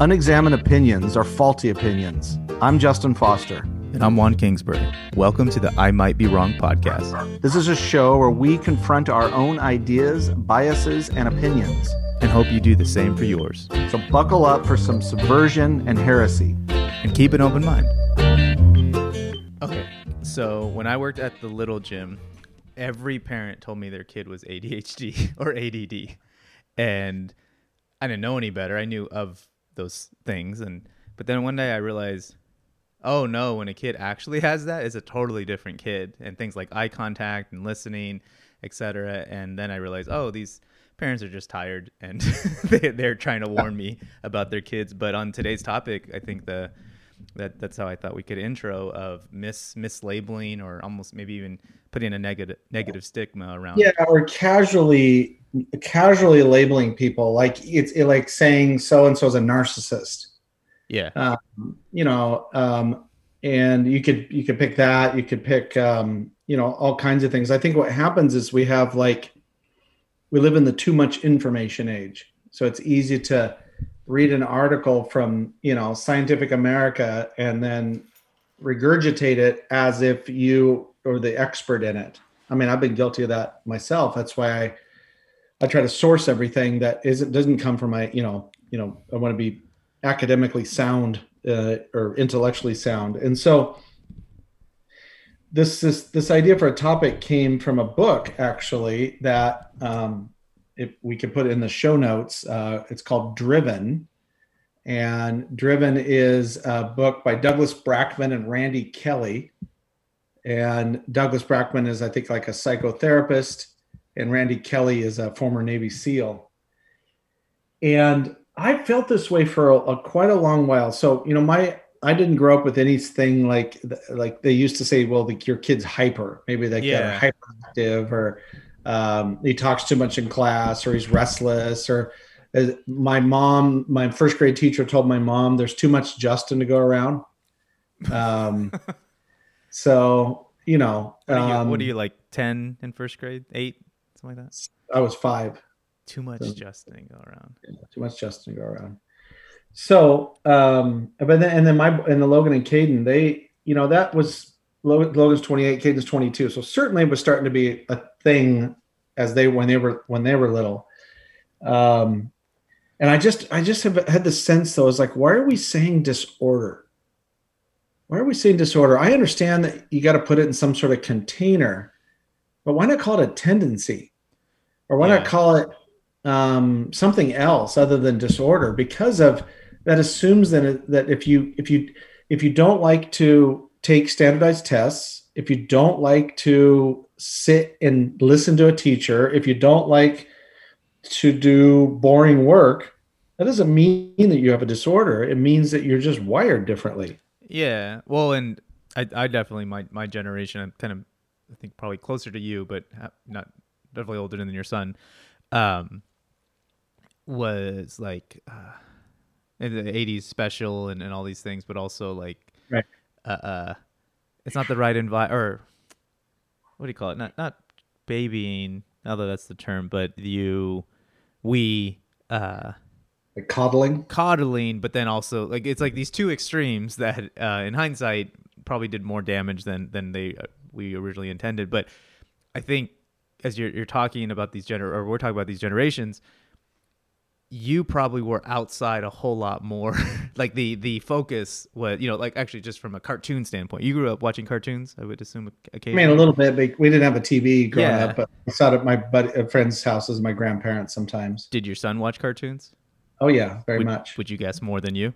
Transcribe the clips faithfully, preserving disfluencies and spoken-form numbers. Unexamined opinions are faulty opinions. I'm Justin Foster. And I'm Juan Kingsbury. Welcome to the I Might Be Wrong podcast. This is a show where we confront our own ideas, biases, and opinions. And hope you do the same for yours. So buckle up for some subversion and heresy. And keep an open mind. Okay, so when I worked at the Little Gym, every parent told me their kid was A D H D or A D D. And I didn't know any better. I knew of those things. and But then one day I realized, oh no, when a kid actually has that, it's a totally different kid. And things like eye contact and listening, et cetera. And then I realized, oh, these parents are just tired and they, they're trying to warn me about their kids. But on today's topic, I think the that that's how I thought we could intro of mis mislabeling or almost maybe even putting a negative negative stigma around. Yeah, or casually casually labeling people, like it's it like saying so and so is a narcissist. Yeah, um, you know, um, and you could you could pick that, you could pick um, you know, all kinds of things. I think what happens is we have like we live in the too much information age, so it's easy to read an article from, you know, Scientific America and then regurgitate it as if you are the expert in it. I mean, I've been guilty of that myself. That's why I, I try to source everything that isn't, doesn't come from my, you know, you know, I want to be academically sound uh, or intellectually sound. And so this, this, this idea for a topic came from a book actually that, um, if we could put it in the show notes, uh, it's called Driven. And Driven is a book by Douglas Brackman and Randy Kelly. And Douglas Brackman is, I think, like a psychotherapist. And Randy Kelly is a former Navy SEAL. And I felt this way for a, a, quite a long while. So, you know, my I didn't grow up with anything like, like they used to say, well, the, your kid's hyper. Maybe they yeah. got hyperactive or... Um, he talks too much in class, or he's restless, or uh, my mom, my first grade teacher told my mom, there's too much Justin to go around. Um, so, you know, um, what, are you, what are you like ten in first grade, eight, something like that? I was five. Too much so, Justin to go around. Yeah, too much Justin to go around. So, um, but then, and then my, and the Logan and Caden, they, you know, that was Logan's twenty-eight, Caden's twenty-two. So certainly it was starting to be a thing as they, when they were, when they were little. Um, and I just, I just have had the sense though, it's like, why are we saying disorder? Why are we saying disorder? I understand that you got to put it in some sort of container, but why not call it a tendency, or why yeah. not call it um, something else other than disorder? Because of that assumes that, that if you, if you, if you don't like to take standardized tests, if you don't like to sit and listen to a teacher, if you don't like to do boring work, that doesn't mean that you have a disorder. It means that you're just wired differently. Yeah. Well, and I, I definitely, my, my generation, I'm kind of, I think probably closer to you, but not definitely older than your son, um, was like uh, in the eighties special and, and all these things, but also like, right. Uh, uh, it's not the right envi- or what do you call it? Not not babying, although that's the term, but you, we, uh, like coddling, coddling, but then also like it's like these two extremes that, uh, in hindsight, probably did more damage than than they uh, we originally intended. But I think as you're you're talking about these gener or we're talking about these generations, you probably were outside a whole lot more. Like the, the focus was, you know, like actually just from a cartoon standpoint, you grew up watching cartoons, I would assume. Occasionally. I mean, a little bit, but we didn't have a T V growing yeah. up, but I sat at my buddy, a friend's houses, my grandparents sometimes. Did your son watch cartoons? Oh yeah, very would, much. Would you guess more than you?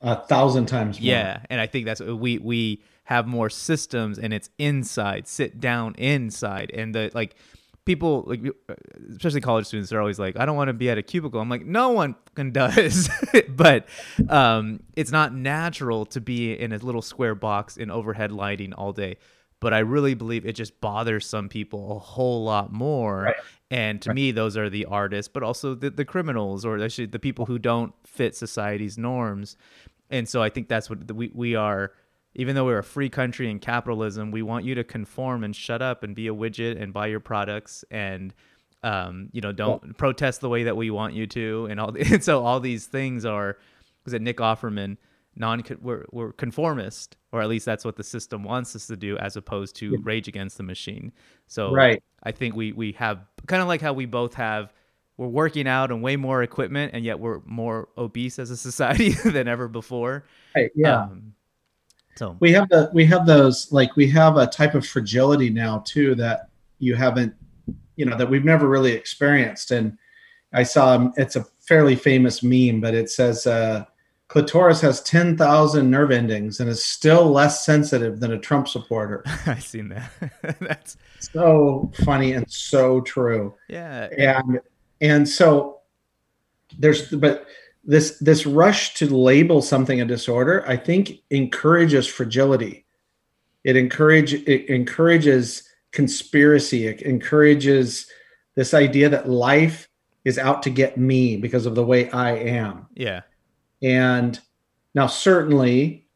A thousand times more. Yeah. And I think that's, we, we have more systems and it's inside, sit down inside. And the, like, people, like especially college students, are always like, I don't want to be at a cubicle. I'm like, no one fucking does. But um, it's not natural to be in a little square box in overhead lighting all day. But I really believe it just bothers some people a whole lot more. Right. And to right. me, those are the artists, but also the, the criminals, or actually the people who don't fit society's norms. And so I think that's what we, we are. Even though we're a free country in capitalism, we want you to conform and shut up and be a widget and buy your products. And um, you know, don't yeah. protest the way that we want you to, and all. The, and so all these things are, was it Nick Offerman? Non, we're, we're conformist, or at least that's what the system wants us to do, as opposed to yeah. rage against the machine. So right. I think we we have kind of like how we both have, we're working out and way more equipment, and yet we're more obese as a society than ever before. Right. Yeah. Um, so we have the we have those like we have a type of fragility now too that you haven't, you know, that we've never really experienced. And I saw, it's a fairly famous meme, but it says, uh, clitoris has ten thousand nerve endings and is still less sensitive than a Trump supporter. I've seen that. That's so funny and so true. Yeah. And and so there's, but this this rush to label something a disorder, I think, encourages fragility. It encourage it encourages conspiracy. It encourages this idea that life is out to get me because of the way I am. Yeah. And now certainly,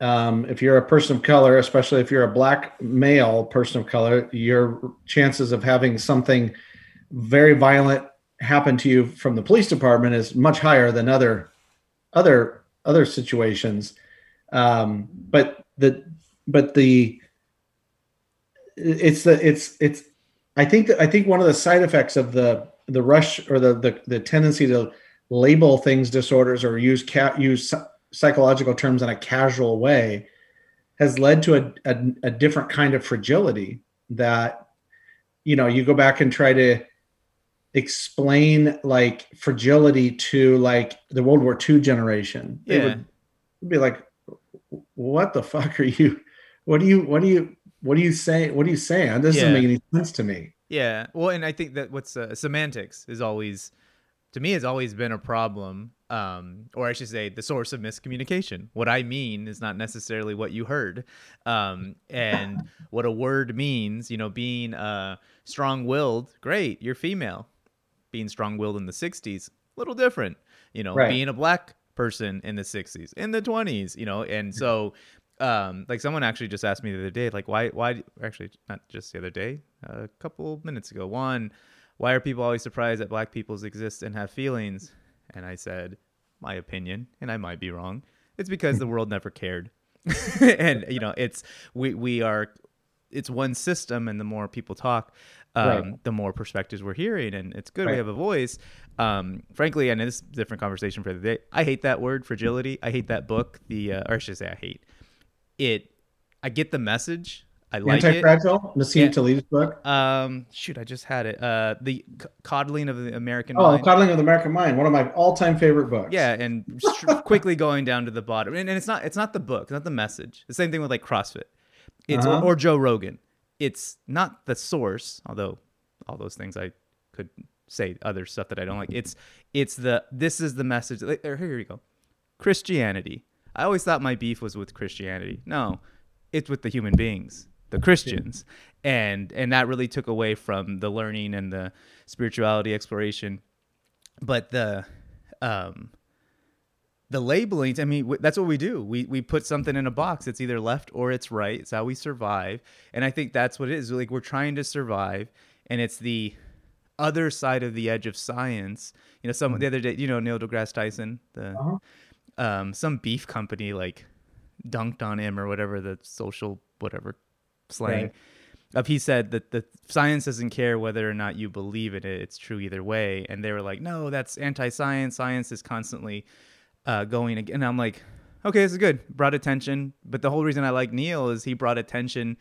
um, if you're a person of color, especially if you're a black male person of color, your chances of having something very violent happen to you from the police department is much higher than other, other, other situations. Um, but the, but the, it's the, it's, it's, I think that, I think one of the side effects of the, the rush or the, the, the tendency to label things disorders or use ca- use psychological terms in a casual way has led to a, a, a different kind of fragility that, you know, you go back and try to explain like fragility to like the World War Two generation. Yeah. They would be like, what the fuck are you, what do you, what do you, what do you say? What are you saying? This yeah. doesn't make any sense to me. Yeah. Well, and I think that what's uh, semantics is always, to me, has always been a problem, um, or I should say the source of miscommunication. What I mean is not necessarily what you heard. Um, and what a word means, you know, being uh, strong-willed, great, you're female. Being strong-willed in the sixties, a little different. You know, right. being a black person in the sixties, in the twenties, you know. And so, um, like, someone actually just asked me the other day, like, why, why, actually, not just the other day, a couple minutes ago, one, why are people always surprised that black peoples exist and have feelings? And I said, my opinion, and I might be wrong, it's because the world never cared. And, you know, it's, we, we are, it's one system, and the more people talk, um, right. the more perspectives we're hearing, and it's good right. we have a voice. Um, frankly, and this is a different conversation for the day, I hate that word, fragility. I hate that book, the, uh, or I should say I hate it. I get the message. I like Anti-Fragile, it. Nassim yeah. Taleb's book. Um, shoot, I just had it. Uh, the C- Coddling of the American oh, Mind. Oh, Coddling of the American Mind, one of my all-time favorite books. Yeah, and st- quickly going down to the bottom. And, and it's not it's not the book, it's not the message. The same thing with like CrossFit. It's uh-huh. or, or Joe Rogan. It's not the source, although all those things I could say other stuff that I don't like. It's it's the this is the message. Like, here you go. Christianity. I always thought my beef was with Christianity. No, it's with the human beings. The Christians, and and that really took away from the learning and the spirituality exploration. But the um the labeling, I mean, w- that's what we do. We we put something in a box. It's either left or it's right. It's how we survive, and I think that's what it is. Like, we're trying to survive, and it's the other side of the edge of science. You know, someone the other day, you know, Neil deGrasse Tyson, the uh-huh. um some beef company like dunked on him or whatever, the social whatever. Slang right. of he said that the science doesn't care whether or not you believe in it, it's true either way. And they were like, no, that's anti-science, science is constantly uh going again. And I'm like, okay, this is good, brought attention. But the whole reason I like Neil is he brought attention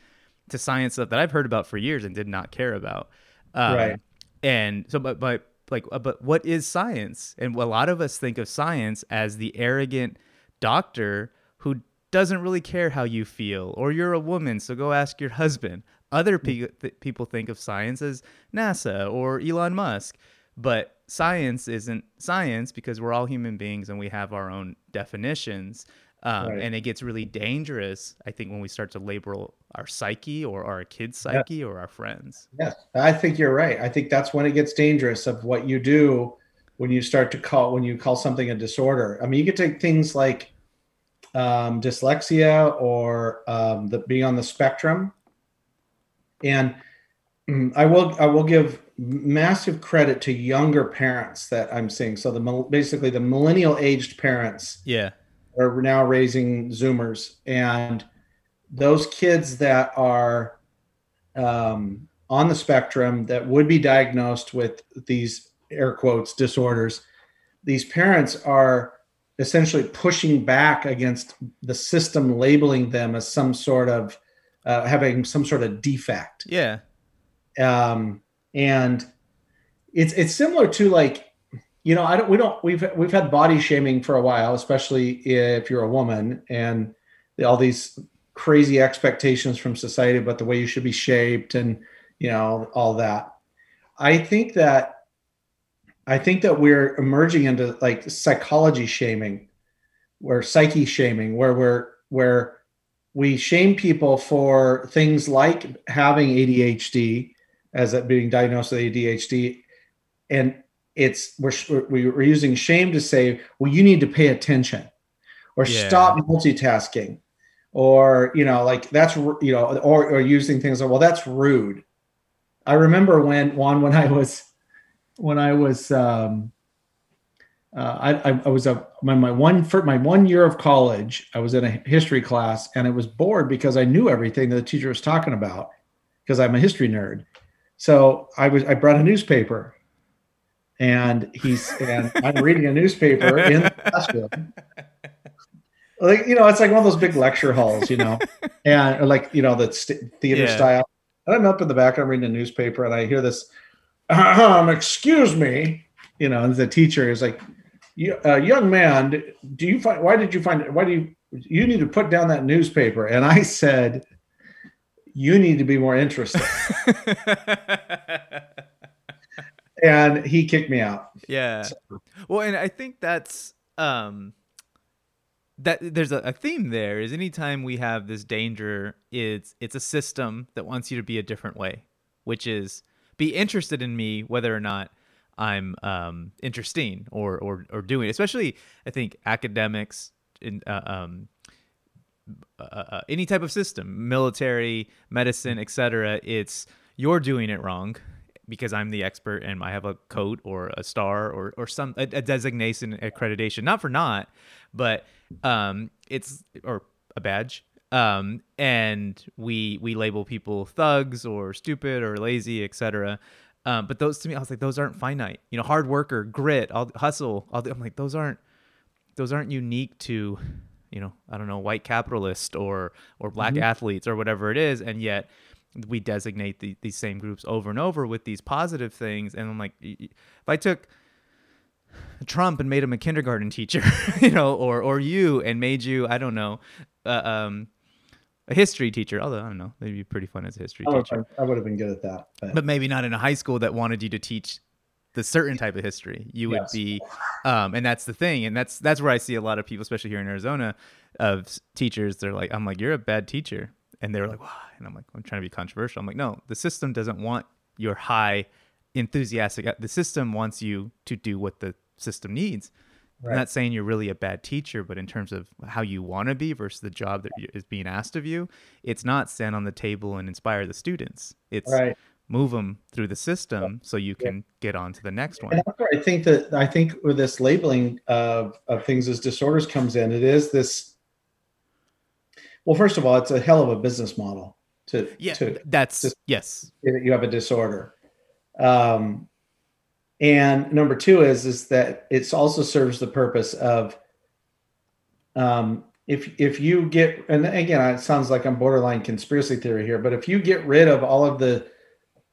to science stuff that I've heard about for years and did not care about. Um, right. And so but but like but what is science? And a lot of us think of science as the arrogant doctor who doesn't really care how you feel, or you're a woman, so go ask your husband. Other pe- th- people think of science as NASA or Elon Musk, but science isn't science because we're all human beings and we have our own definitions. Um, right. And it gets really dangerous, I think, when we start to label our psyche or our kid's psyche yeah. or our friends. Yes, I think you're right. I think that's when it gets dangerous of what you do when you start to call, when you call something a disorder. I mean, you could take things like um, dyslexia or, um, the being on the spectrum. And um, I will, I will give massive credit to younger parents that I'm seeing. So the basically the millennial aged parents yeah. are now raising Zoomers, and those kids that are um, on the spectrum that would be diagnosed with these air quotes disorders, these parents are essentially pushing back against the system labeling them as some sort of uh, having some sort of defect. Yeah. Um, and it's, it's similar to like, you know, I don't, we don't, we've, we've had body shaming for a while, especially if you're a woman, and all these crazy expectations from society about the way you should be shaped and, you know, all that. I think that, I think that we're emerging into like psychology shaming, where psyche shaming, where we're, where we shame people for things like having A D H D, as that being diagnosed with A D H D. And it's, we're, we're using shame to say, well, you need to pay attention, or yeah. stop multitasking, or, you know, like that's, you know, or, or using things like, well, that's rude. I remember when Juan, when I was, when I was, um, uh, I, I was a, my, my one, for my one year of college, I was in a history class, and I was bored because I knew everything that the teacher was talking about, because I'm a history nerd. So I was, I brought a newspaper, and he's, and I'm reading a newspaper in the classroom. Like, you know, it's like one of those big lecture halls, you know, and like, you know, the st- theater yeah. style. And I'm up in the back, I'm reading a newspaper, and I hear this, Um, excuse me, you know, and the teacher is like, uh, young man, do you find, why did you find it? Why do you, you need to put down that newspaper? And I said, you need to be more interesting. And he kicked me out. Yeah. So. Well, and I think that's, um, that there's a, a theme there is anytime we have this danger, it's, it's a system that wants you to be a different way, which is, be interested in me, whether or not I'm um, interesting or, or or doing. Especially, I think academics in uh, um, uh, uh, any type of system, military, medicine, et cetera. It's you're doing it wrong because I'm the expert and I have a coat or a star or or some a, a designation, accreditation, not for naught, but um, it's or a badge. Um, and we, we label people thugs or stupid or lazy, et cetera. Um, but those to me, I was like, those aren't finite, you know, hard worker, grit, I'll hustle. I'll, I'm like, those aren't, those aren't unique to, you know, I don't know, white capitalists or, or black mm-hmm. athletes or whatever it is. And yet we designate the, these same groups over and over with these positive things. And I'm like, if I took Trump and made him a kindergarten teacher, you know, or, or you and made you, I don't know, uh, um, a history teacher, although I don't know, maybe pretty fun as a history I teacher. I would have been good at that, but. but maybe not in a high school that wanted you to teach the certain type of history. You yes. would be, um, and that's the thing, and that's that's where I see a lot of people, especially here in Arizona, of teachers. They're like, I'm like, you're a bad teacher, and they're like, why? And I'm like, I'm trying to be controversial. I'm like, no, the system doesn't want your high, enthusiastic. The system wants you to do what the system needs. Right. I'm not saying you're really a bad teacher, but in terms of how you want to be versus the job that is being asked of you, it's not stand on the table and inspire the students. It's right. move them through the system so you can yeah. get on to the next one. And that's where I think that I think where this labeling of, of things as disorders comes in. It is this. Well, first of all, it's a hell of a business model to yeah. To, that's to, yes. You have a disorder. Um, And number two is, is that it's also serves the purpose of, um, if, if you get, and again, it sounds like I'm borderline conspiracy theory here, but if you get rid of all of the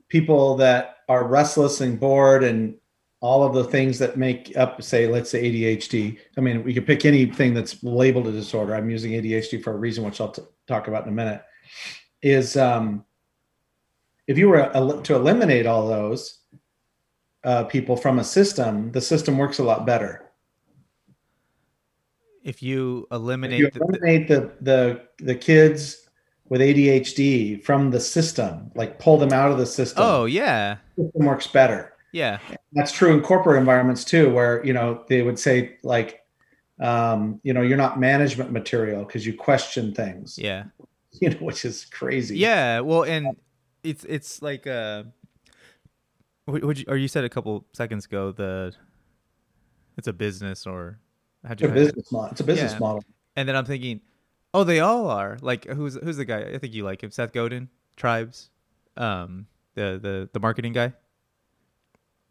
people that are restless and bored and all of the things that make up, say, let's say A D H D, I mean, we could pick anything that's labeled a disorder. I'm using A D H D for a reason, which I'll t- talk about in a minute, is, um, if you were a, to eliminate all those, Uh, people from a system, the system works a lot better. If you eliminate, if you eliminate the, the, the, the kids with A D H D from the system, like pull them out of the system. Oh yeah. The system works better. Yeah. That's true in corporate environments too, where, you know, they would say like, um, you know, you're not management material because you question things. Yeah. You know, which is crazy. Yeah. Well, and it's, it's like, uh, Would you, or you said a couple seconds ago that it's a business or how'd you, it's a business model. It's a business yeah. model. And then I'm thinking, oh, they all are. Like, who's who's the guy? I think you like him, Seth Godin, Tribes, um, the the the marketing guy.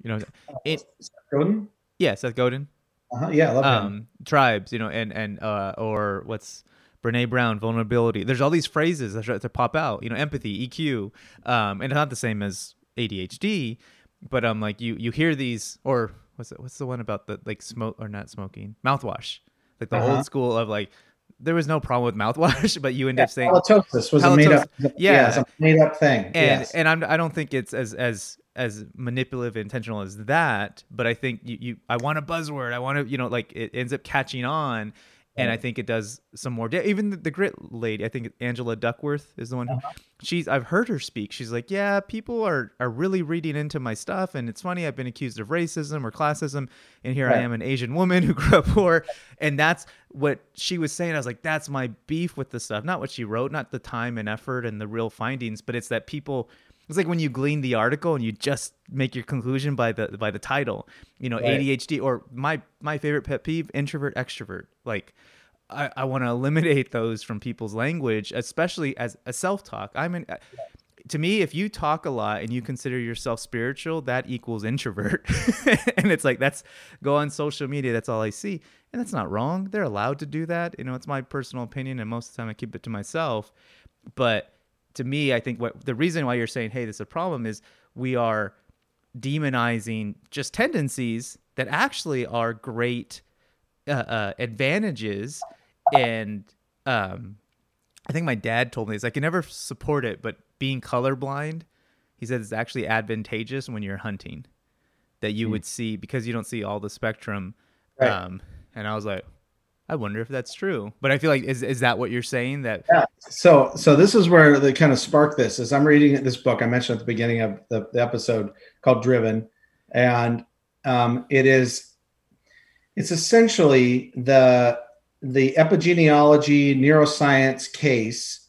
You know, it, Seth Godin. Yeah, Seth Godin. Uh-huh, yeah, I love him. Um, Tribes, you know, and and uh, or what's Brene Brown, vulnerability. There's all these phrases that start to pop out. You know, empathy, E Q, um, and it's not the same as A D H D, but um, like you you hear these, or what's the, what's the one about the like smoke or not smoking mouthwash, like the uh-huh. old school of like there was no problem with mouthwash, but you end yeah, up saying halitosis was halitosis. a made up yeah, yeah it's a made up thing, and yes. and I'm, I don't think it's as as as manipulative, intentional as that, but I think you, you I want a buzzword, I want to you know like it ends up catching on. And I think it does some more. Even the, the grit lady, I think Angela Duckworth is the one. Who, she's I've heard her speak. She's like, yeah, people are, are really reading into my stuff. And it's funny, I've been accused of racism or classism. And here right. I am, an Asian woman who grew up poor. And that's what she was saying. I was like, that's my beef with the stuff. Not what she wrote, not the time and effort and the real findings. But it's that people, it's like when you glean the article and you just make your conclusion by the by the title. You know, right. A D H D or my my favorite pet peeve, introvert, extrovert. Like, I, I want to eliminate those from people's language, especially as a self-talk. I'm an, to me, if you talk a lot and you consider yourself spiritual, that equals introvert. And it's like, that's go on social media. That's all I see. And that's not wrong. They're allowed to do that. You know, it's my personal opinion. And most of the time I keep it to myself. But to me, I think what the reason why you're saying, hey, this is a problem is we are demonizing just tendencies that actually are great Uh, uh, advantages. And um, I think my dad told me this, I can never support it, but being colorblind, he said it's actually advantageous when you're hunting that you mm. would see, because you don't see all the spectrum. Right. Um, and I was like, I wonder if that's true, but I feel like, is is that what you're saying? That yeah. So, so this is where they kind of spark this is I'm reading this book I mentioned at the beginning of the, the episode called Driven. And um, it is, It's essentially the the epigenealogy neuroscience case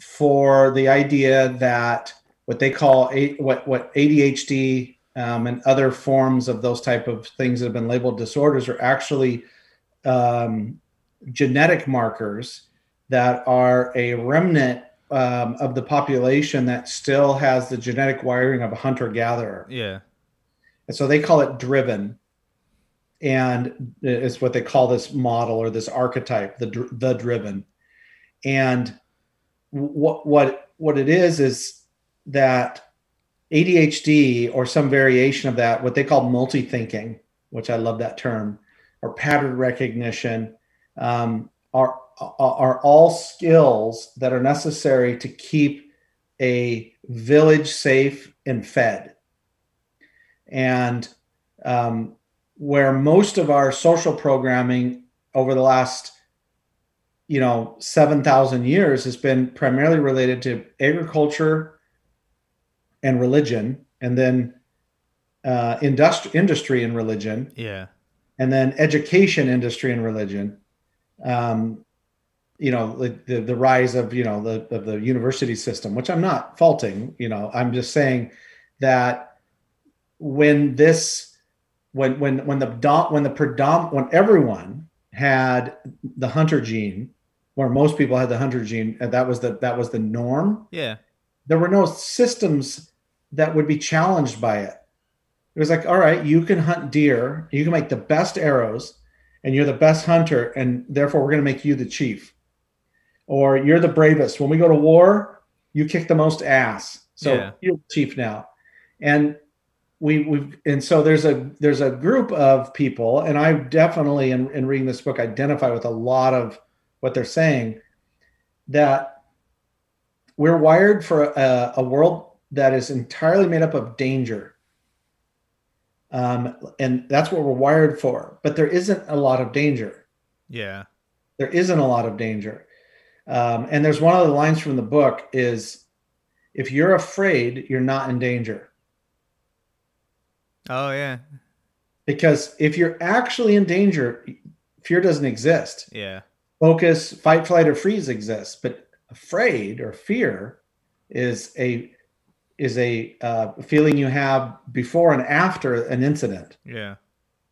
for the idea that what they call a, what what A D H D um, and other forms of those type of things that have been labeled disorders are actually um, genetic markers that are a remnant um, of the population that still has the genetic wiring of a hunter-gatherer. Yeah, and so they call it driven. And it's what they call this model or this archetype, the the driven. And what what what it is is that A D H D or some variation of that, what they call multi-thinking, which I love that term, or pattern recognition, um, are are all skills that are necessary to keep a village safe and fed. And um, where most of our social programming over the last, you know, seven thousand years has been primarily related to agriculture and religion, and then uh, industri- industry and religion. Yeah. And then education, industry, and religion. Um, you know, the, the, the rise of, you know, the, of the university system, which I'm not faulting, you know, I'm just saying that when this, When when when the when the predominant when everyone had the hunter gene, or most people had the hunter gene, and that was the that was the norm. Yeah, there were no systems that would be challenged by it. It was like, all right, you can hunt deer, you can make the best arrows, and you're the best hunter, and therefore we're going to make you the chief, or you're the bravest. When we go to war, you kick the most ass, so yeah. You're the chief now, and. We we and so there's a there's a group of people, and I definitely in, in reading this book identify with a lot of what they're saying, that we're wired for a, a world that is entirely made up of danger, um, and that's what we're wired for. But there isn't a lot of danger. Yeah, there isn't a lot of danger, um, and there's one of the lines from the book is, "If you're afraid, you're not in danger." Oh yeah, because if you're actually in danger, fear doesn't exist. Yeah, focus, fight, flight, or freeze exists, but afraid or fear is a is a uh, feeling you have before and after an incident. Yeah.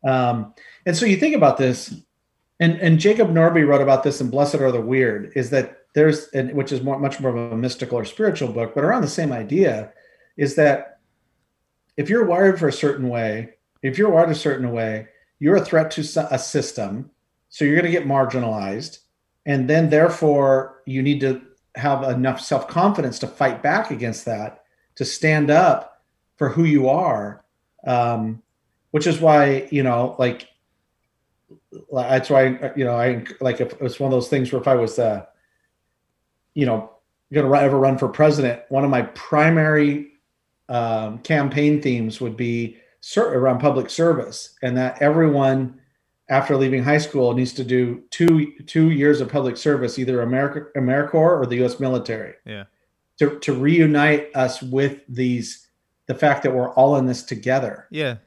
Um, and so you think about this, and, and Jacob Norby wrote about this in Blessed Are the Weird, is that there's, and which is more, much more of a mystical or spiritual book, but around the same idea, is that if you're wired for a certain way, if you're wired a certain way, you're a threat to a system. So you're going to get marginalized. And then therefore you need to have enough self-confidence to fight back against that, to stand up for who you are. Um, which is why, you know, like, that's why, you know, I, like, if it's one of those things where if I was, uh, you know, going to ever run for president, one of my primary um, campaign themes would be ser- around public service, and that everyone after leaving high school needs to do two two years of public service, either America, AmeriCorps or the U S military. Yeah. To to reunite us with these, the fact that we're all in this together. Yeah.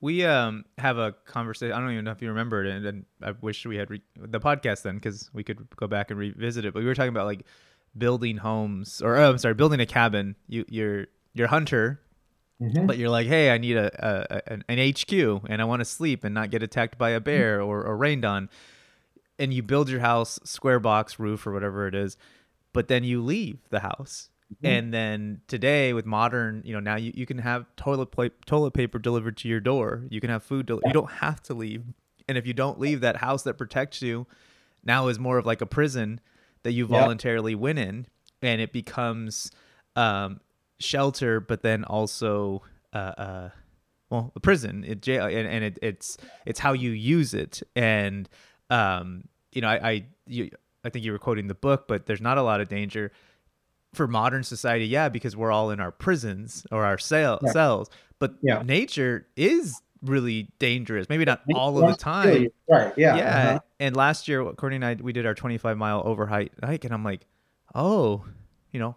We um, have a conversation. I don't even know if you remember it, and, and I wish we had re- the podcast then, because we could go back and revisit it. But we were talking about like building homes, or oh, I'm sorry, building a cabin. You, you're you're hunter, mm-hmm. but you're like, hey, I need a, a, a an H Q, and I want to sleep and not get attacked by a bear mm-hmm. or, or rained on. And you build your house, square box roof or whatever it is, but then you leave the house. And then today with modern, you know, now you, you can have toilet pla- toilet paper delivered to your door. You can have food. Del- you don't have to leave. And if you don't leave, that house that protects you now is more of like a prison that you voluntarily yep. went in, and it becomes um, shelter, but then also, uh, uh, well, a prison, it jail, and, and it, it's, it's how you use it. And, um, you know, I, I, you, I think you were quoting the book, but there's not a lot of danger for modern society, yeah, because we're all in our prisons or our cell- yeah. cells, but yeah. nature is really dangerous. Maybe not all of the time. Right. Yeah. Yeah. Uh-huh. And last year, Courtney and I, we did our twenty-five mile overnight hike, and I'm like, oh, you know,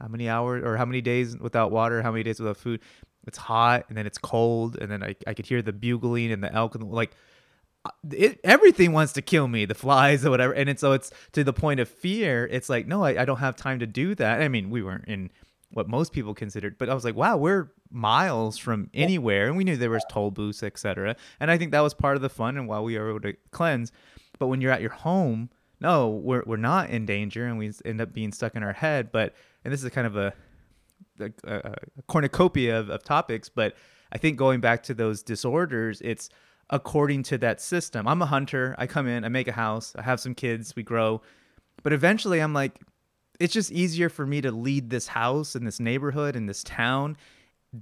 how many hours or how many days without water, how many days without food? It's hot, and then it's cold, and then I, I could hear the bugling and the elk, and like it, everything wants to kill me, the flies or whatever. And it's, so it's to the point of fear. It's like, no, I, I don't have time to do that. I mean, we weren't in what most people considered, but I was like, wow, we're miles from anywhere. And we knew there was toll booths, et cetera. And I think that was part of the fun and why we were able to cleanse. But when you're at your home, no, we're, we're not in danger, and we end up being stuck in our head. But, and this is kind of a, a, a cornucopia of, of topics, but I think going back to those disorders, it's, according to that system. I'm a hunter. I come in, I make a house, I have some kids, we grow. But eventually I'm like, it's just easier for me to lead this house and this neighborhood and this town.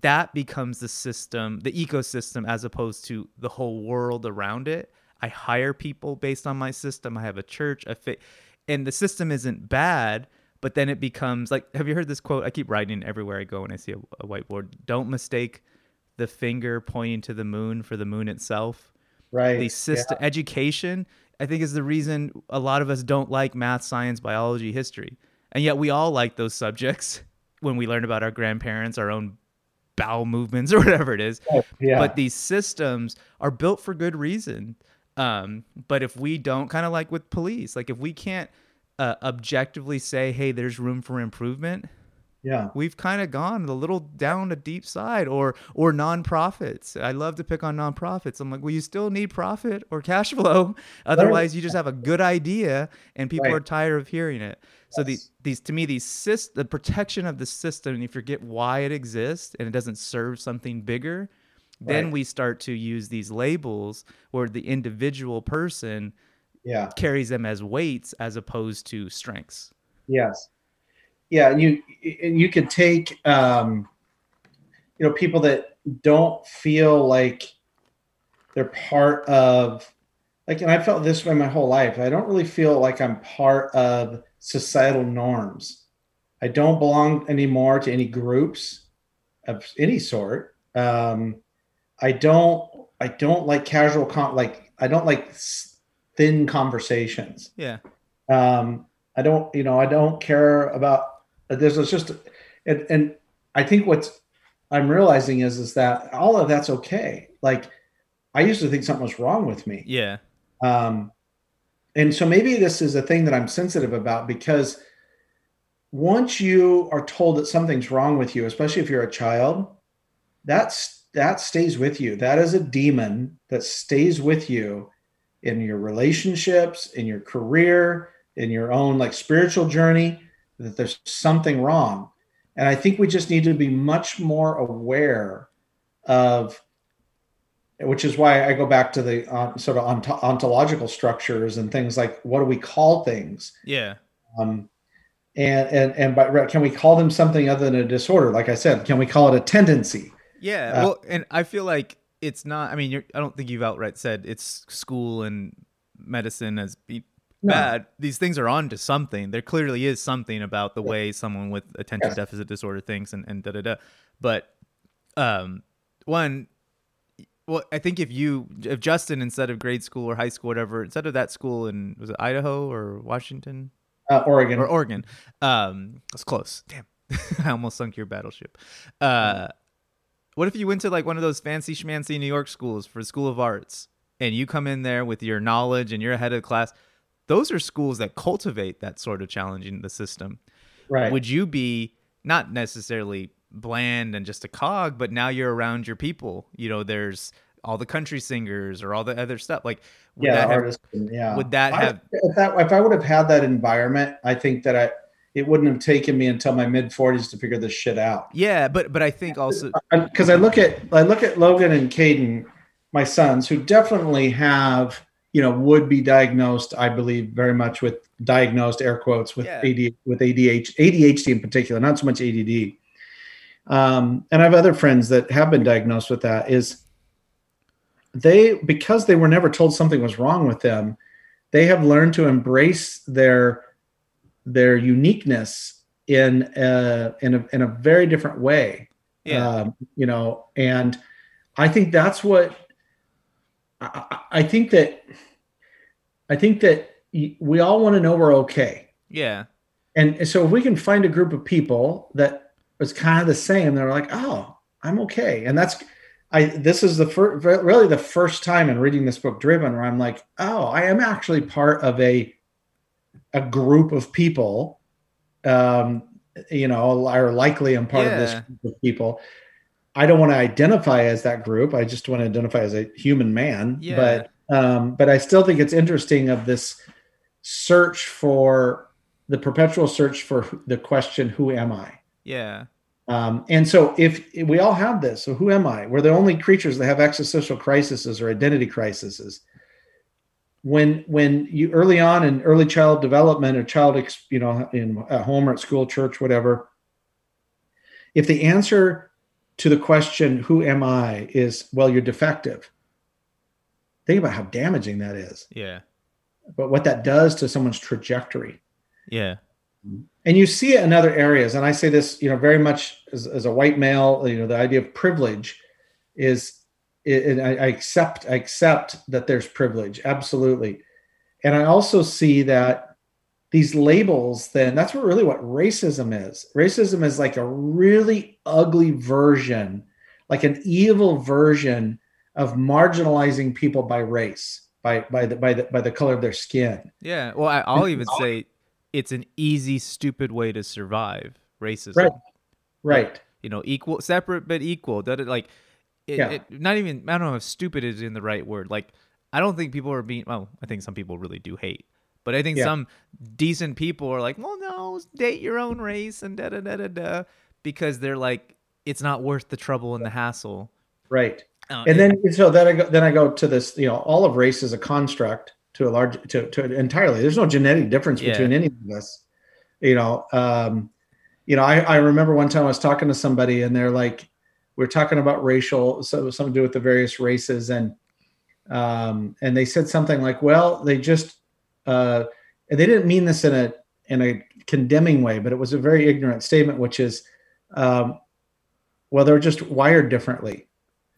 That becomes the system, the ecosystem, as opposed to the whole world around it. I hire people based on my system. I have a church, a fit, and the system isn't bad, but then it becomes like, have you heard this quote? I keep writing everywhere I go when I see a, a whiteboard. Don't mistake the finger pointing to the moon for the moon itself. Right. The system, yeah. Education, I think, is the reason a lot of us don't like math, science, biology, history. And yet we all like those subjects when we learn about our grandparents, our own bowel movements or whatever it is. Oh, yeah. But these systems are built for good reason. Um, but if we don't, kind of like with police, like if we can't uh, objectively say, hey, there's room for improvement, yeah, we've kind of gone a little down a deep side, or or nonprofits. I love to pick on nonprofits. I'm like, well, you still need profit or cash flow. Otherwise, you just have a good idea, and people right. are tired of hearing it. Yes. So these, these to me, these the protection of the system, and you forget why it exists and it doesn't serve something bigger, right. then we start to use these labels where the individual person yeah. carries them as weights as opposed to strengths. Yes. Yeah, and you and you could take, um, you know, people that don't feel like they're part of, like, and I felt this way my whole life. I don't really feel like I'm part of societal norms. I don't belong anymore to any groups of any sort. Um, I don't. I don't like casual con- like I don't like thin conversations. Yeah. Um, I don't. You know. I don't care about. This is just, and, and I think what's I'm realizing is is that all of that's okay. Like, I used to think something was wrong with me. Yeah. Um, and so maybe this is a thing that I'm sensitive about, because once you are told that something's wrong with you, especially if you're a child, that's that stays with you. That is a demon that stays with you in your relationships, in your career, in your own like spiritual journey, that there's something wrong. And I think we just need to be much more aware of, which is why I go back to the uh, sort of ont- ontological structures and things like, what do we call things? Yeah. Um, and, and, and by, can we call them something other than a disorder? Like I said, can we call it a tendency? Yeah. Uh, well, and I feel like it's not, I mean, you're, I don't think you've outright said it's school and medicine as be- no. bad. These things are onto something. There clearly is something about the yeah. way someone with attention yeah. deficit disorder thinks and, and da, da, da. But, um, one, Well, I think if you, if Justin, instead of grade school or high school, whatever, instead of that school in, was it Idaho or Washington? Uh, Oregon. Or Oregon. Um, that's close. Damn. I almost sunk your battleship. Uh, what if you went to like one of those fancy schmancy New York schools for School of Arts, and you come in there with your knowledge and you're ahead of the class? Those are schools that cultivate that sort of challenging the system. Right. Would you be not necessarily bland and just a cog, but now you're around your people, you know, there's all the country singers or all the other stuff, like would yeah, that have, artists, yeah. would that I, have if, that, if I would have had that environment, I think that I it wouldn't have taken me until my mid forties to figure this shit out. Yeah, but but I think also because I, I look at I look at Logan and Caden, my sons, who definitely have, you know, would be diagnosed, I believe, very much with diagnosed air quotes with yeah. A D, with A D H, A D H D in particular, not so much A D D. Um, and I have other friends that have been diagnosed with that, is they, because they were never told something was wrong with them, they have learned to embrace their, their uniqueness in a, in a, in a very different way. Yeah. Um, you know, and I think that's what I, I think that, I think that we all want to know we're okay. Yeah. And so if we can find a group of people that, it's kind of the same. They're like, oh, I'm okay. And that's, I, this is the first, really the first time in reading this book, Driven, where I'm like, oh, I am actually part of a, a group of people, um, you know, or likely I'm part yeah. of this group of people. I don't want to identify as that group. I just want to identify as a human man, yeah. but, um, but I still think it's interesting of this search for the perpetual search for the question, who am I? Yeah. Um, and so if, if we all have this, so who am I? We're the only creatures that have existential crises or identity crises. When, when you early on in early child development or child, ex, you know, in at home or at school, church, whatever, if the answer to the question, who am I, is, well, you're defective. Think about how damaging that is. Yeah. But what that does to someone's trajectory. Yeah. And you see it in other areas. And I say this, you know, very much as, as a white male, you know, the idea of privilege is, and I, I accept, I accept that there's privilege. Absolutely. And I also see that these labels, then that's what really what racism is. Racism is like a really ugly version, like an evil version of marginalizing people by race, by, by the, by the, by the color of their skin. Yeah. Well, I, I'll even say, it's an easy, stupid way to survive racism. Right. Right. You know, equal, separate, but equal. That it, like, it, yeah. it, not even, I don't know if stupid is in the right word. Like, I don't think people are being, well, I think some people really do hate, but I think yeah. some decent people are like, well, no, date your own race and da, da, da, da, da, because they're like, it's not worth the trouble and the hassle. Right. Uh, and yeah. then, so then I go, then I go to this, you know, all of race is a construct. To a large, to, to entirely, there's no genetic difference yeah. between any of us, you know. Um, you know, I, I remember one time I was talking to somebody, and they're like, we're talking about racial, so it was something to do with the various races, and um, and they said something like, well, they just, uh, and they didn't mean this in a in a condemning way, but it was a very ignorant statement, which is, um, well, they're just wired differently.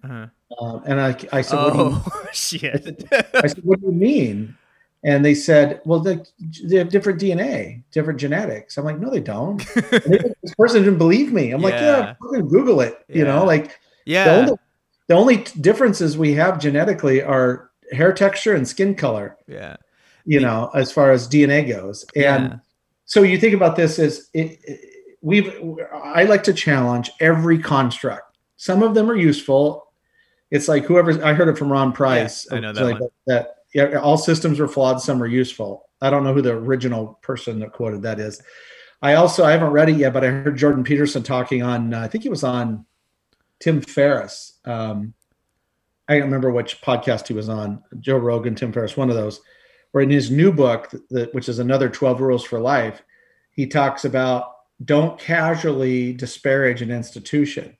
Uh-huh. Um, and I, I said, oh, what shit. I said, what do you mean? And they said, well, they, they have different D N A, different genetics. I'm like, no, they don't. They, this person didn't believe me. I'm yeah. like, yeah, fucking Google it. Yeah. You know, like, yeah. The only, the only differences we have genetically are hair texture and skin color. Yeah. You yeah. know, as far as D N A goes. And yeah. so you think about this as it, it, we've, I like to challenge every construct. Some of them are useful. It's like whoever's, I heard it from Ron Price. Yeah, I know that, like one. that, that yeah, all systems are flawed. Some are useful. I don't know who the original person that quoted that is. I also, I haven't read it yet, but I heard Jordan Peterson talking on, uh, I think he was on Tim Ferriss. Um, I don't remember which podcast he was on, Joe Rogan, Tim Ferriss, one of those, where in his new book, that, which is another twelve Rules for Life, he talks about don't casually disparage an institution.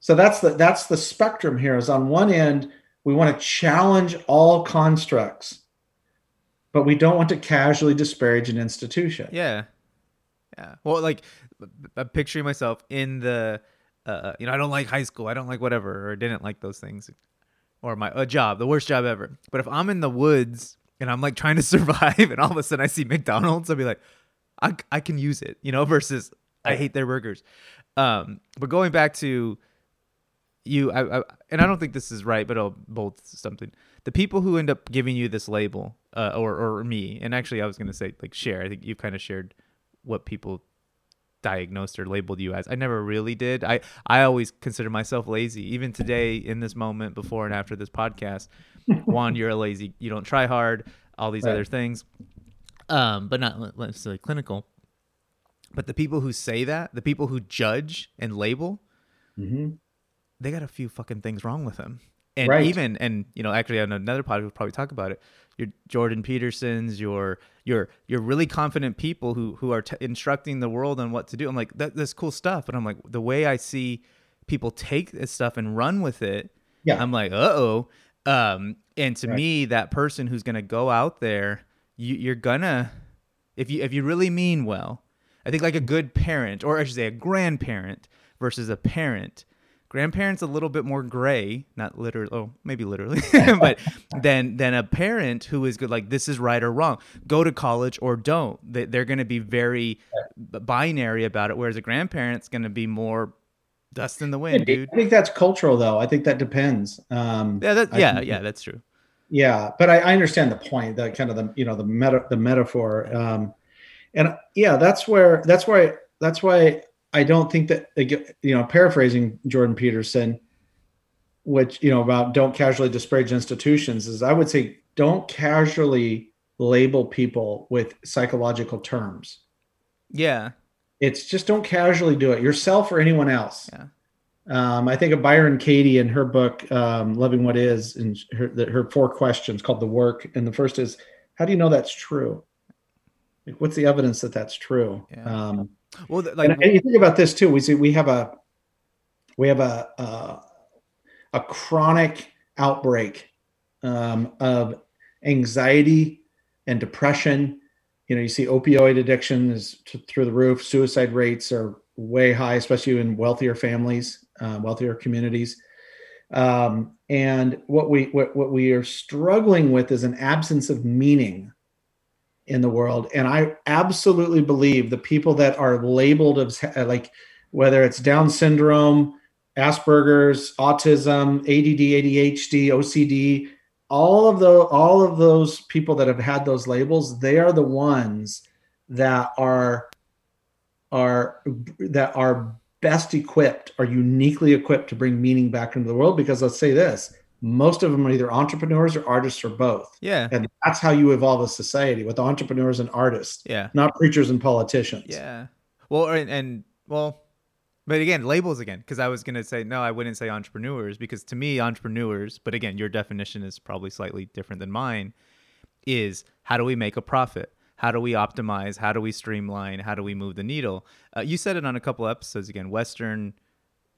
So that's the, that's the spectrum here is on one end, we want to challenge all constructs, but we don't want to casually disparage an institution. Yeah. Yeah. Well, like I'm picturing myself in the, uh, you know, I don't like high school. I don't like whatever, or didn't like those things, or my a job, the worst job ever. But if I'm in the woods and I'm like trying to survive and all of a sudden I see McDonald's, I'll be like, I, I can use it, you know, versus I hate their burgers. Um, but going back to you, I, I, and I don't think this is right, but I'll bolt something. The people who end up giving you this label, uh, or, or me, and actually I was going to say like share, I think you've kind of shared what people diagnosed or labeled you as. I never really did. I, I always consider myself lazy. Even today in this moment, before and after this podcast, Juan, you're lazy. You don't try hard, all these right. other things. Um, but not necessarily clinical. But the people who say that, the people who judge and label, mm-hmm. they got a few fucking things wrong with them. And right. even, and you know, actually on another podcast, we'll probably talk about it. Your Jordan Petersons, your your your really confident people who who are t- instructing the world on what to do. I'm like, that, that's cool stuff. And I'm like, the way I see people take this stuff and run with it, yeah. I'm like, uh-oh. Um, and to right. me, that person who's going to go out there, you, you're gonna, if you if you really mean well, I think like a good parent, or I should say a grandparent versus a parent. Grandparents a little bit more gray, not literally, oh, maybe literally, but than than a parent who is good, like this is right or wrong, go to college or don't. They, they're going to be very binary about it, whereas a grandparent's going to be more dust in the wind, dude. I think that's cultural, though. I think that depends. Um, yeah, that, yeah, think, yeah, that's true. Yeah, but I, I understand the point, the kind of the you know the meta, the metaphor, um, and yeah, that's where that's why that's why. I don't think that, you know, paraphrasing Jordan Peterson, which, you know, about don't casually disparage institutions, is I would say don't casually label people with psychological terms. Yeah. It's just don't casually do it yourself or anyone else. Yeah. Um, I think of Byron Katie in her book, um, Loving What Is, and her, her four questions called The Work. And the first is, how do you know that's true? Like, what's the evidence that that's true? Yeah. Um, Well, like, and, and you think about this too. We see we have a we have a uh, a chronic outbreak um, of anxiety and depression. You know, you see opioid addiction is t- through the roof. Suicide rates are way high, especially in wealthier families, uh, wealthier communities. Um, and what we what, what we are struggling with is an absence of meaning in the world. And I absolutely believe the people that are labeled as like, whether it's Down syndrome, Asperger's, autism, A D D, A D H D, O C D, all of the, all of those people that have had those labels, they are the ones that are, are, that are best equipped, are uniquely equipped to bring meaning back into the world. Because let's say this, most of them are either entrepreneurs or artists or both. Yeah. And that's how you evolve a society, with entrepreneurs and artists. Yeah. Not preachers and politicians. Yeah. Well, and, and well, but again, labels again, because I was going to say, no, I wouldn't say entrepreneurs, because to me, entrepreneurs, but again, your definition is probably slightly different than mine, is how do we make a profit? How do we optimize? How do we streamline? How do we move the needle? Uh, you said it on a couple episodes again, Western,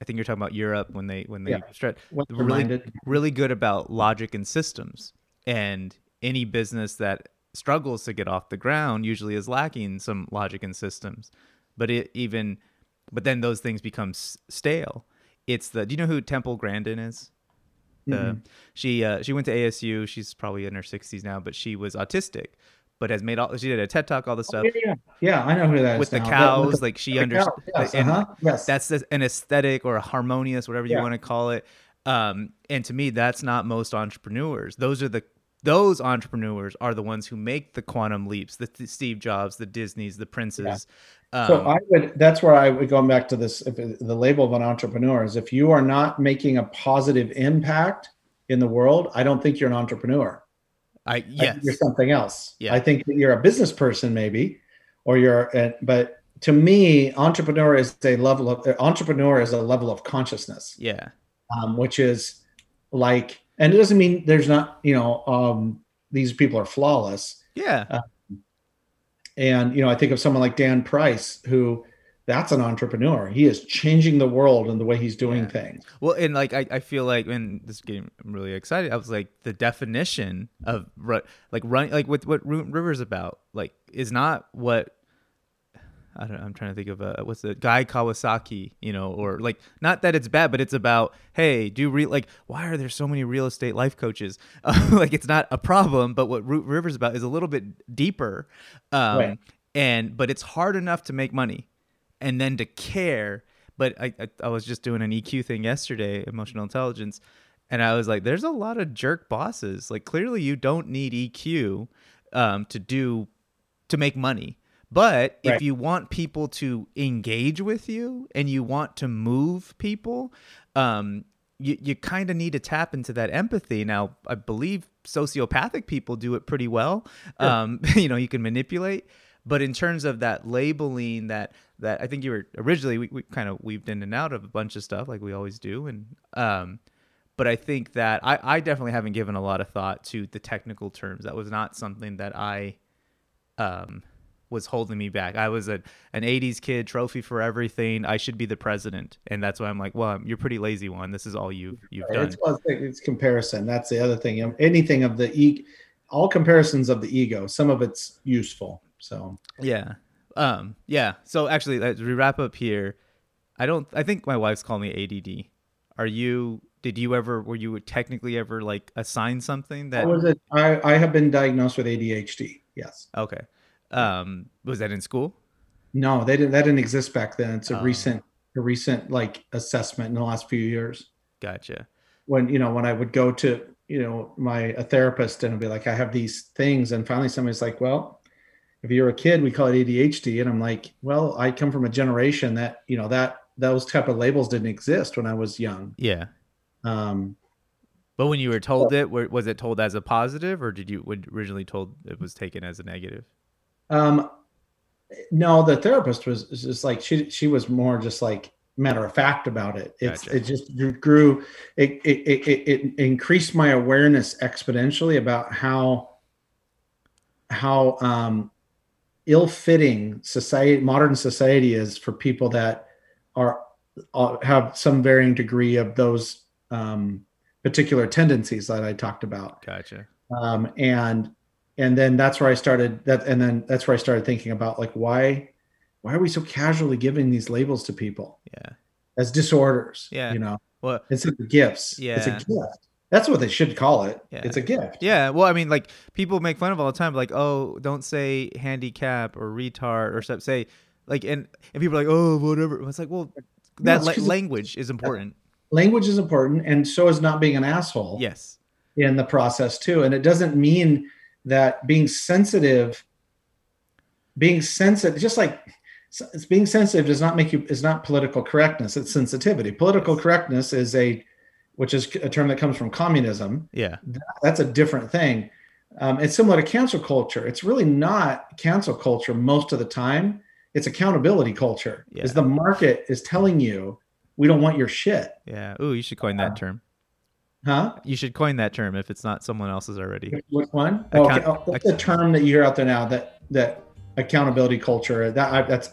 I think you're talking about Europe when they when they yeah. stretch really, really good about logic and systems, and any business that struggles to get off the ground usually is lacking some logic and systems. But it even but then those things become stale. It's the do you know who Temple Grandin is? Mm-hmm. The, she uh, she went to A S U. She's probably in her sixties now, but she was autistic, but has made all she did a TED talk, all this stuff. Oh, yeah, yeah, I know who that is. With the now. cows, with the, like she understands. Yes, uh-huh. yes. That's an aesthetic or a harmonious, whatever yeah. you want to call it. Um, and to me, that's not most entrepreneurs. Those are the Those entrepreneurs are the ones who make the quantum leaps, the, the Steve Jobs, the Disneys, the Princes. Yeah. Um, so I would, that's where I would go back to this. If the label of an entrepreneur is, if you are not making a positive impact in the world, I don't think you're an entrepreneur. I, yes. I think you're something else. Yeah. I think that you're a business person maybe, or you're, a, but to me, entrepreneur is a level of, entrepreneur is a level of consciousness. Yeah. Um, which is like, and it doesn't mean there's not, you know, um, these people are flawless. Yeah. Um, and, you know, I think of someone like Dan Price, who that's an entrepreneur. He is changing the world in the way he's doing yeah. things. Well, and like, I, I feel like, and this game, I'm really excited. I was like, the definition of like running, like with what Root River's about, like is not what, I don't know, I'm trying to think of a, what's the Guy Kawasaki, you know, or like, not that it's bad, but it's about, hey, do real, like, why are there so many real estate life coaches? Uh, like, it's not a problem, but what Root River's about is a little bit deeper. Um, right. And, but it's hard enough to make money and then to care. But I, I, I was just doing an E Q thing yesterday, emotional intelligence. And I was like, there's a lot of jerk bosses. Like, clearly you don't need E Q um, to do, to make money. But right. if you want people to engage with you and you want to move people, um, you, you kind of need to tap into that empathy. Now, I believe sociopathic people do it pretty well. Sure. Um, you know, you can manipulate. But in terms of that labeling, that that I think you were originally, we, we kind of weaved in and out of a bunch of stuff like we always do. And um, but I think that I, I definitely haven't given a lot of thought to the technical terms. That was not something that I... Um, was holding me back. I was a, an eighties kid, trophy for everything. I should be the president. And that's why I'm like, well, you're a pretty lazy one. This is all you've, you've done. It's, it's comparison. That's the other thing. Anything of the, e- all comparisons of the ego, some of it's useful. So, yeah. Um, yeah. So actually, as we wrap up here, I don't, I think my wife's calling me A D D. Are you, did you ever, were you technically ever like assigned something that? I, was a, I, I have been diagnosed with A D H D. Yes. Okay. Um, was that in school? No, they didn't, that didn't exist back then. It's a oh. recent, a recent like assessment in the last few years. Gotcha. When, you know, when I would go to, you know, my, a therapist and I'd be like, I have these things. And finally somebody's like, well, if you're a kid, we call it A D H D. And I'm like, well, I come from a generation that, you know, that those type of labels didn't exist when I was young. Yeah. Um, but when you were told so, it, was it told as a positive or did you, were originally told it was taken as a negative? Um, no, the therapist was just like, she, she was more just like matter of fact about it. It's, gotcha. It just grew, it, it, it, it increased my awareness exponentially about how, how, um, ill-fitting society, modern society is for people that are, have some varying degree of those, um, particular tendencies that I talked about. Gotcha. Um, and, And then that's where I started that. And then that's where I started thinking about like, why, why are we so casually giving these labels to people? Yeah. As disorders. Yeah. You know, well, it's like gifts. Yeah. It's a gift. That's what they should call it. Yeah. It's a gift. Yeah. Well, I mean, like people make fun of all the time, like, oh, don't say handicap or retard or stuff. Say like, and, and people are like, oh, whatever. It's like, well, that no, la- language is important. Language is important. And so is not being an asshole. Yes. In the process too. And it doesn't mean that being sensitive, being sensitive, just like it's being sensitive does not make you, is not political correctness. It's sensitivity. Political correctness is a, which is a term that comes from communism. Yeah. That, that's a different thing. Um, it's similar to cancel culture. It's really not cancel culture most of the time. It's accountability culture. Yeah. Is the market is telling you, we don't want your shit. Yeah. Ooh, you should coin that uh, term. Huh? You should coin that term if it's not someone else's already. Which one? Account- okay. Oh, that's the term that you hear out there now, that that accountability culture, that I, that's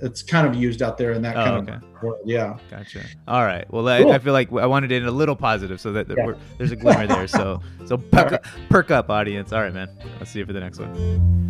it's kind of used out there in that oh, kind okay. of world. Yeah. Gotcha. All right. Well, cool. I, I feel like I wanted it a little positive so that yeah. we're, there's a glimmer there. So so perk, right. perk up, audience. All right, man. I'll see you for the next one.